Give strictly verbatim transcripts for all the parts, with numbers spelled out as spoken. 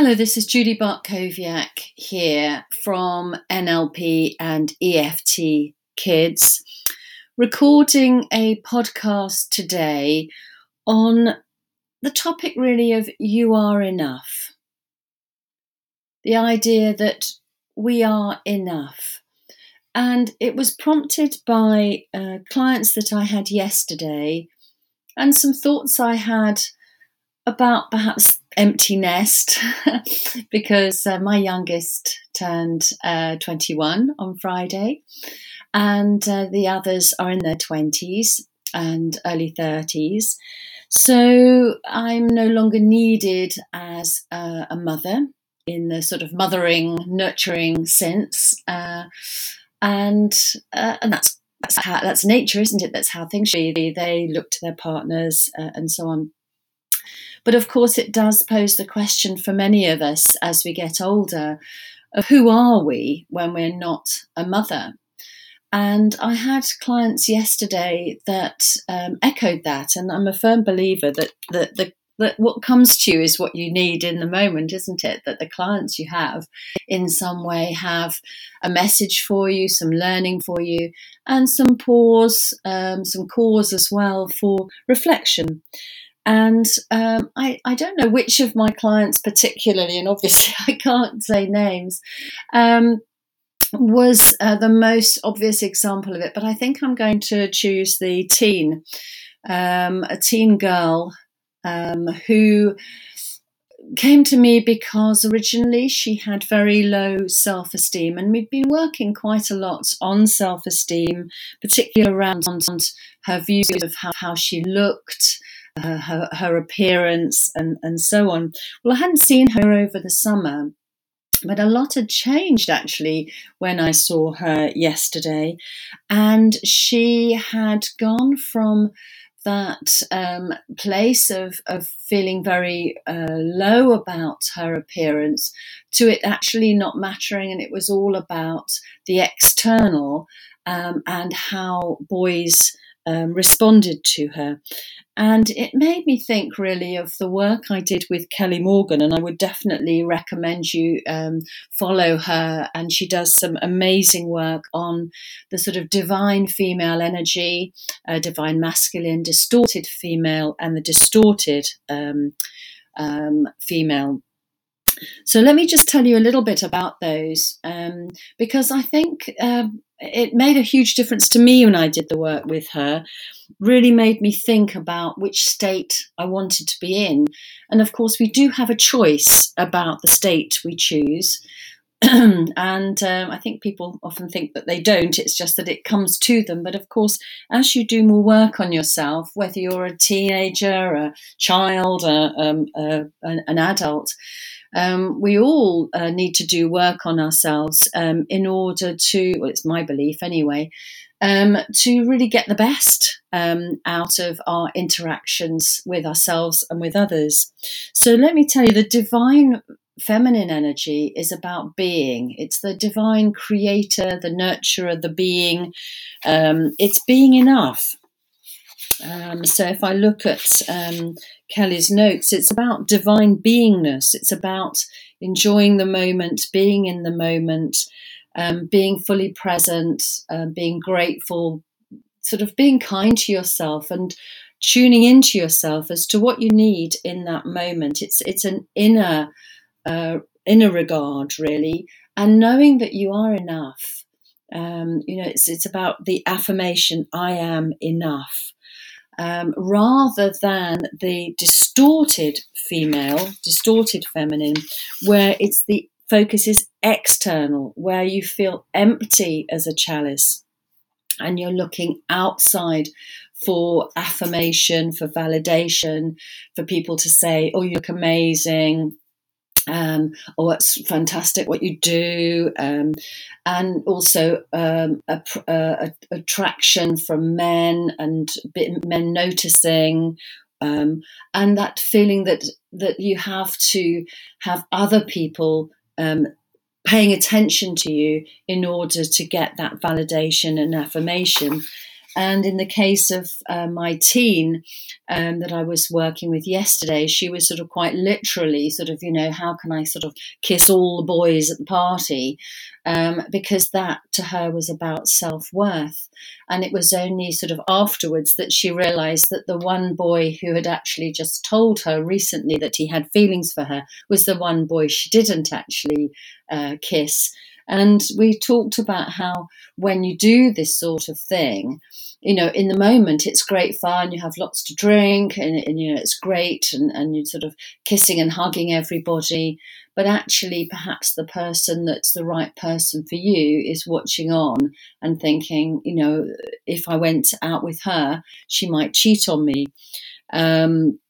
Hello, this is Judy Bartkoviak here from N L P and E F T Kids, recording a podcast today on the topic really of you are enough. The idea that we are enough. And it was prompted by uh, clients that I had yesterday and some thoughts I had about perhaps empty nest because uh, my youngest turned uh, twenty-one on Friday and uh, the others are in their twenties and early thirties. So I'm no longer needed as uh, a mother in the sort of mothering, nurturing sense. Uh, and uh, and that's that's, how, that's nature, isn't it? That's how things should be. They look to their partners uh, and so on. But of course, it does pose the question for many of us as we get older of who are we when we're not a mother? And I had clients yesterday that um, echoed that. And I'm a firm believer that, that, the, that what comes to you is what you need in the moment, isn't it? That the clients you have in some way have a message for you, some learning for you, and some pause, um, some cause as well for reflection. And um, I, I don't know which of my clients particularly, and obviously I can't say names, um, was uh, the most obvious example of it. But I think I'm going to choose the teen, um, a teen girl um, who came to me because originally she had very low self-esteem, and we'd been working quite a lot on self-esteem, particularly around her views of how, how she looked, Her, her, her appearance and, and so on. Well, I hadn't seen her over the summer, but a lot had changed actually when I saw her yesterday. And she had gone from that um, place of, of feeling very uh, low about her appearance to it actually not mattering, and it was all about the external um, and how boys Um, responded to her. And it made me think really of the work I did with Kelly Morgan, and I would definitely recommend you um, follow her. And she does some amazing work on the sort of divine female energy, uh, divine masculine, distorted female, and the distorted um, um, female. So let me just tell you a little bit about those um, because I think uh, it made a huge difference to me when I did the work with her. Really made me think about which state I wanted to be in. And of course, we do have a choice about the state we choose. and um, I think people often think that they don't. It's just that it comes to them. But of course, as you do more work on yourself, whether you're a teenager, a child, a, um, a, an adult, Um, we all uh, need to do work on ourselves um, in order to, well, it's my belief anyway, um, to really get the best um, out of our interactions with ourselves and with others. So let me tell you, the divine feminine energy is about being. It's the divine creator, the nurturer, the being. Um, it's being enough. Um, so if I look at um, Kelly's notes, it's about divine beingness. It's about enjoying the moment, being in the moment, um, being fully present, uh, being grateful, sort of being kind to yourself and tuning into yourself as to what you need in that moment. It's it's an inner uh, inner regard really, and knowing that you are enough. Um, you know, it's it's about the affirmation, I am enough. Um, rather than the distorted female, distorted feminine, where it's the focus is external, where you feel empty as a chalice and you're looking outside for affirmation, for validation, for people to say, oh, you look amazing. Um, oh, it's fantastic what you do, um, and also um, a, a, a attraction from men and men noticing, um, and that feeling that that you have to have other people um, paying attention to you in order to get that validation and affirmation. And in the case of uh, my teen um, that I was working with yesterday, she was sort of quite literally sort of, you know, how can I sort of kiss all the boys at the party? Um, because that to her was about self-worth. And it was only sort of afterwards that she realized that the one boy who had actually just told her recently that he had feelings for her was the one boy she didn't actually uh, kiss. And we talked about how when you do this sort of thing, you know, in the moment it's great fun, you have lots to drink and, and you know, it's great and, and you're sort of kissing and hugging everybody. But actually, perhaps the person that's the right person for you is watching on and thinking, you know, if I went out with her, she might cheat on me. Um,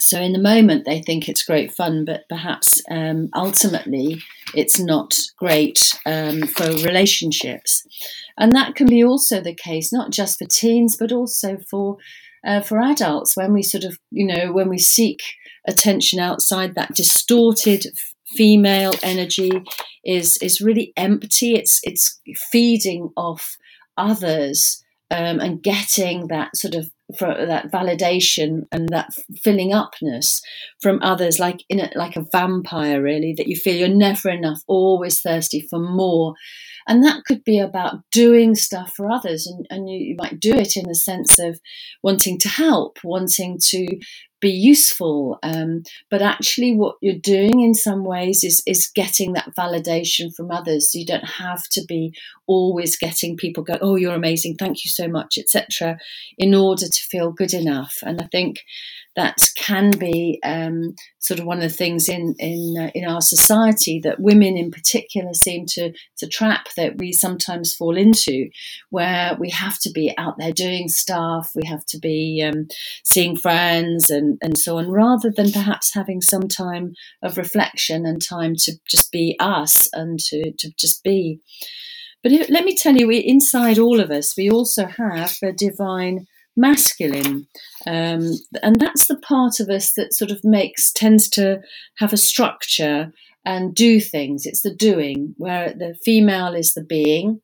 so in the moment, they think it's great fun, but perhaps um, ultimately it's not great um, for relationships. And that can be also the case, not just for teens, but also for uh, for adults, when we sort of, you know, when we seek attention outside, that distorted female energy is is really empty. It's it's feeding off others um, and getting that sort of for that validation and that filling upness from others, like in a, like a vampire, really, that you feel you're never enough, always thirsty for more. And that could be about doing stuff for others, and, and you, you might do it in the sense of wanting to help, wanting to be useful, um, but actually what you're doing in some ways is is getting that validation from others. You don't have to be always getting people go, oh, you're amazing, thank you so much, et cetera, in order to feel good enough. And I think that can be um, sort of one of the things in in uh, in our society that women in particular seem to to trap that we sometimes fall into, where we have to be out there doing stuff, we have to be um, seeing friends and, and so on, rather than perhaps having some time of reflection and time to just be us and to, to just be. But if, let me tell you, we, inside all of us, we also have the divine masculine, um, and that's the part of us that sort of makes tends to have a structure and do things. It's the doing, where the female is the being,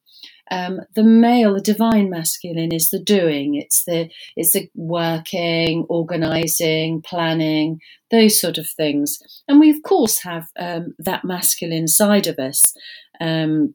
um, the male, the divine masculine, is the doing. It's the it's the working, organizing, planning, those sort of things. And we of course have um, that masculine side of us. Um,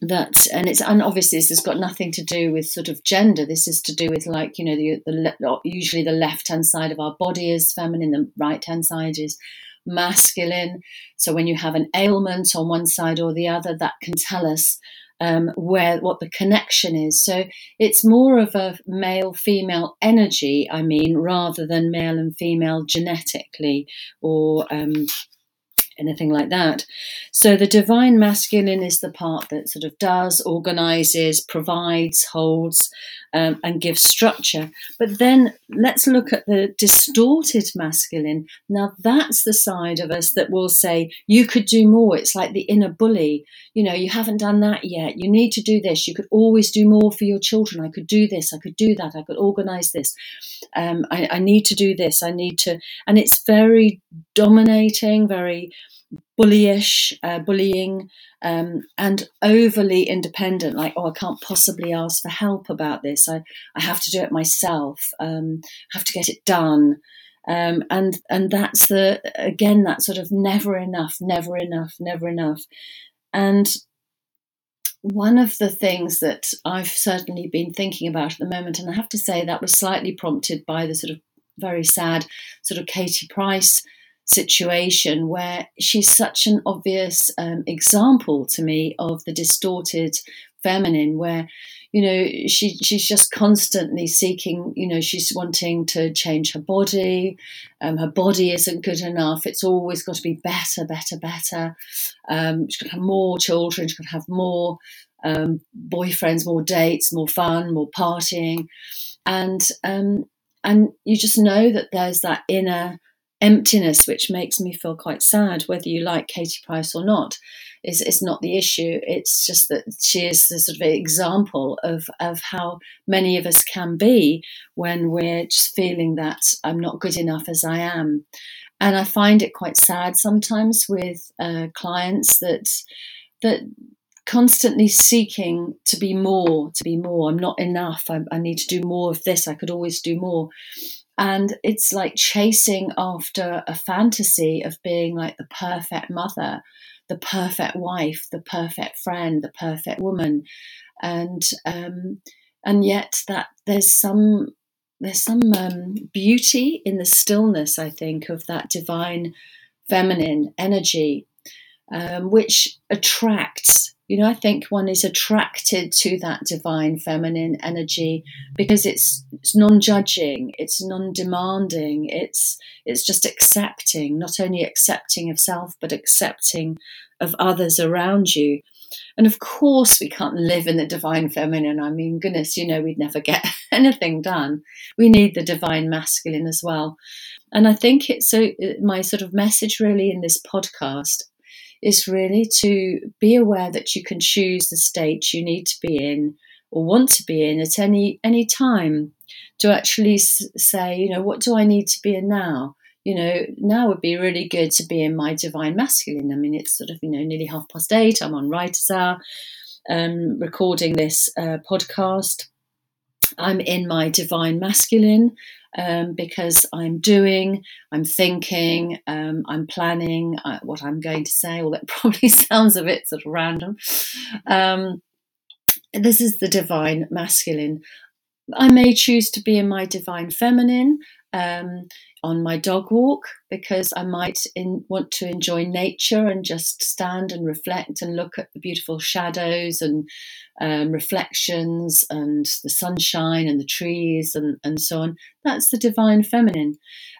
That and it's and obviously this has got nothing to do with sort of gender. This is to do with, like, you know, the, the usually the left hand side of our body is feminine, the right hand side is masculine. So when you have an ailment on one side or the other, that can tell us um, where what the connection is. So it's more of a male female energy, I mean, rather than male and female genetically or um, anything like that. So the divine masculine is the part that sort of does, organizes, provides, holds, um, and gives structure. But then let's look at the distorted masculine. Now that's the side of us that will say, you could do more. It's like the inner bully. You know, you haven't done that yet. You need to do this. You could always do more for your children. I could do this. I could do that. I could organize this. Um, I, I need to do this. I need to. And it's very dominating, very bullyish, uh, bullying, um, and overly independent, like, oh, I can't possibly ask for help about this. I, I have to do it myself. Um, I have to get it done. Um, and, and that's the, again, that sort of never enough, never enough, never enough. And one of the things that I've certainly been thinking about at the moment, and I have to say that was slightly prompted by the sort of very sad sort of Katie Price situation, where she's such an obvious um, example to me of the distorted feminine, where, you know, she she's just constantly seeking, you know, she's wanting to change her body, um, her body isn't good enough, it's always got to be better, better, better, um, she could have more children, she could have more um, boyfriends, more dates, more fun, more partying, and um, and you just know that there's that inner emptiness, which makes me feel quite sad. Whether you like Katie Price or not is is not the issue. It's just that she is the sort of example of of how many of us can be when we're just feeling that I'm not good enough as I am. And I find it quite sad sometimes with uh, clients that that constantly seeking to be more, to be more. I'm not enough. I, I need to do more of this. I could always do more. And it's like chasing after a fantasy of being like the perfect mother, the perfect wife, the perfect friend, the perfect woman. And um, and yet that there's some there's some um, beauty in the stillness, I think, of that divine feminine energy, um, which attracts. You know, I think one is attracted to that divine feminine energy because it's it's non-judging, it's non-demanding, it's it's just accepting, not only accepting of self, but accepting of others around you. And of course, we can't live in the divine feminine. I mean, goodness, you know, we'd never get anything done. We need the divine masculine as well. And I think it's so, my sort of message really in this podcast is really to be aware that you can choose the state you need to be in or want to be in at any any time, to actually s- say, you know, what do I need to be in now? You know, now would be really good to be in my divine masculine. I mean, it's sort of, you know, nearly half past eight. I'm on Writers Hour, um, recording this uh, podcast. I'm in my divine masculine um, because I'm doing, I'm thinking, um, I'm planning uh, what I'm going to say. Well, that probably sounds a bit sort of random. Um, this is the divine masculine. I may choose to be in my divine feminine um, on my dog walk because I might in, want to enjoy nature and just stand and reflect and look at the beautiful shadows and um, reflections and the sunshine and the trees and, and so on. That's the divine feminine.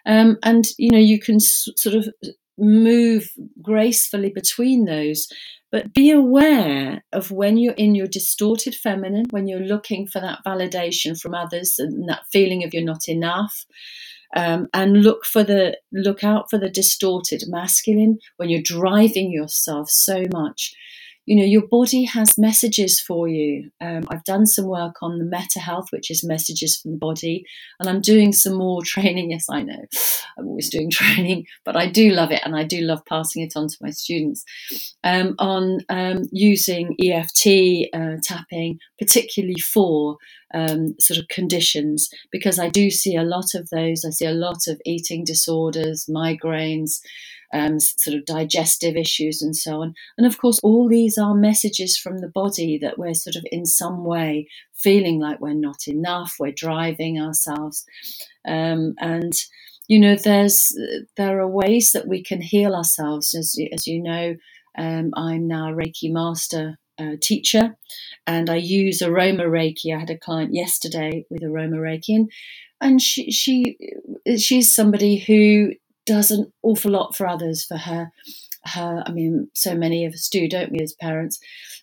Um, and, you know, you can s- sort of move gracefully between those. But be aware of when you're in your distorted feminine, when you're looking for that validation from others and that feeling of you're not enough, um, and look for the look out for the distorted masculine when you're driving yourself so much. You know, your body has messages for you. Um, I've done some work on the meta health, which is messages from the body, and I'm doing some more training. Yes, I know I'm always doing training, but I do love it, and I do love passing it on to my students um, on um, using E F T uh, tapping, particularly for um, sort of conditions, because I do see a lot of those. I see a lot of eating disorders, migraines, Um, sort of digestive issues and so on. And of course, all these are messages from the body that we're sort of in some way feeling like we're not enough, we're driving ourselves. Um, and, you know, there's there are ways that we can heal ourselves. As, as you know, um, I'm now a Reiki master uh, teacher, and I use Aroma Reiki. I had a client yesterday with Aroma Reiki, and, and she, she she's somebody who does an awful lot for others, for her, her. I mean, so many of us do, don't we, as parents?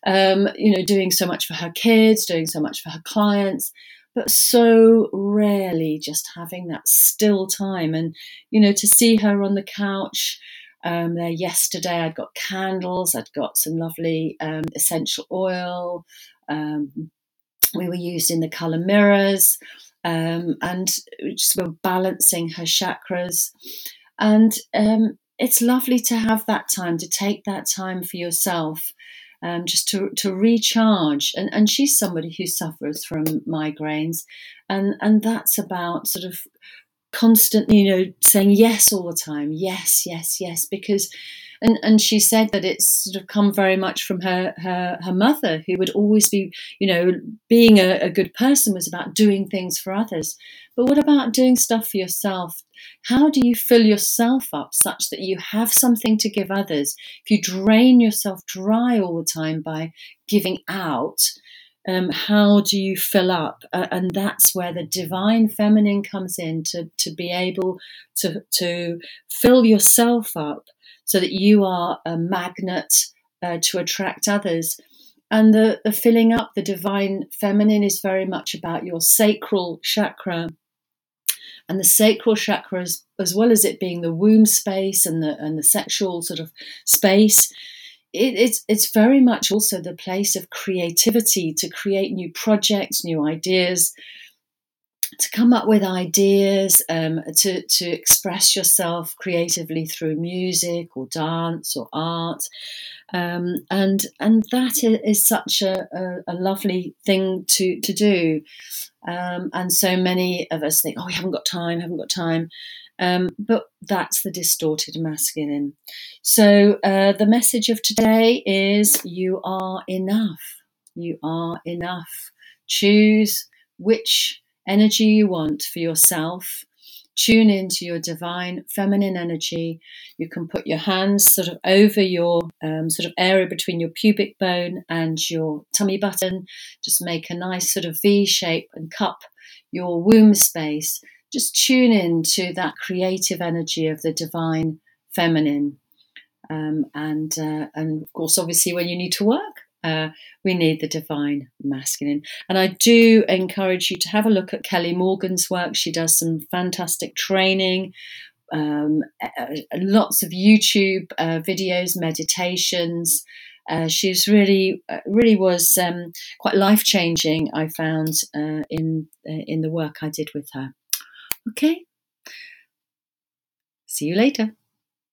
Um, you know, doing so much for her kids, doing so much for her clients, but so rarely just having that still time. And, you know, to see her on the couch um, there yesterday, I'd got candles, I'd got some lovely um, essential oil. Um, we were using the colour mirrors, um, and just were balancing her chakras. And um, it's lovely to have that time, to take that time for yourself, um, just to to recharge. And, and she's somebody who suffers from migraines. And, and that's about sort of constantly, you know, saying yes all the time. Yes, yes, yes. Because, and, and she said that it's sort of come very much from her, her, her mother, who would always be, you know, being a, a good person was about doing things for others. But what about doing stuff for yourself? How do you fill yourself up such that you have something to give others? If you drain yourself dry all the time by giving out, um, how do you fill up? Uh, and that's where the divine feminine comes in, to, to be able to, to fill yourself up so that you are a magnet uh, to attract others. And the, the filling up, the divine feminine, is very much about your sacral chakra. And the sacral chakra, as, as well as it being the womb space and the and the sexual sort of space, it, it's it's very much also the place of creativity, to create new projects, new ideas, to come up with ideas, um, to, to express yourself creatively through music or dance or art. Um, and and that is such a, a, a lovely thing to, to do. Um, and so many of us think, oh, we haven't got time, haven't got time. Um, but that's the distorted masculine. So uh, the message of today is you are enough. You are enough. Choose which energy you want for yourself. Tune into your divine feminine energy. You can put your hands sort of over your um, sort of area between your pubic bone and your tummy button. Just make a nice sort of V shape and cup your womb space. Just tune in to that creative energy of the divine feminine. Um, and, uh, and of course, obviously, when you need to work, Uh, we need the divine masculine. And I do encourage you to have a look at Kelly Morgan's work. She does some fantastic training, um, lots of YouTube uh, videos, meditations. Uh, she's really, really was um, quite life-changing, I found, uh, in, uh, in the work I did with her. Okay. See you later.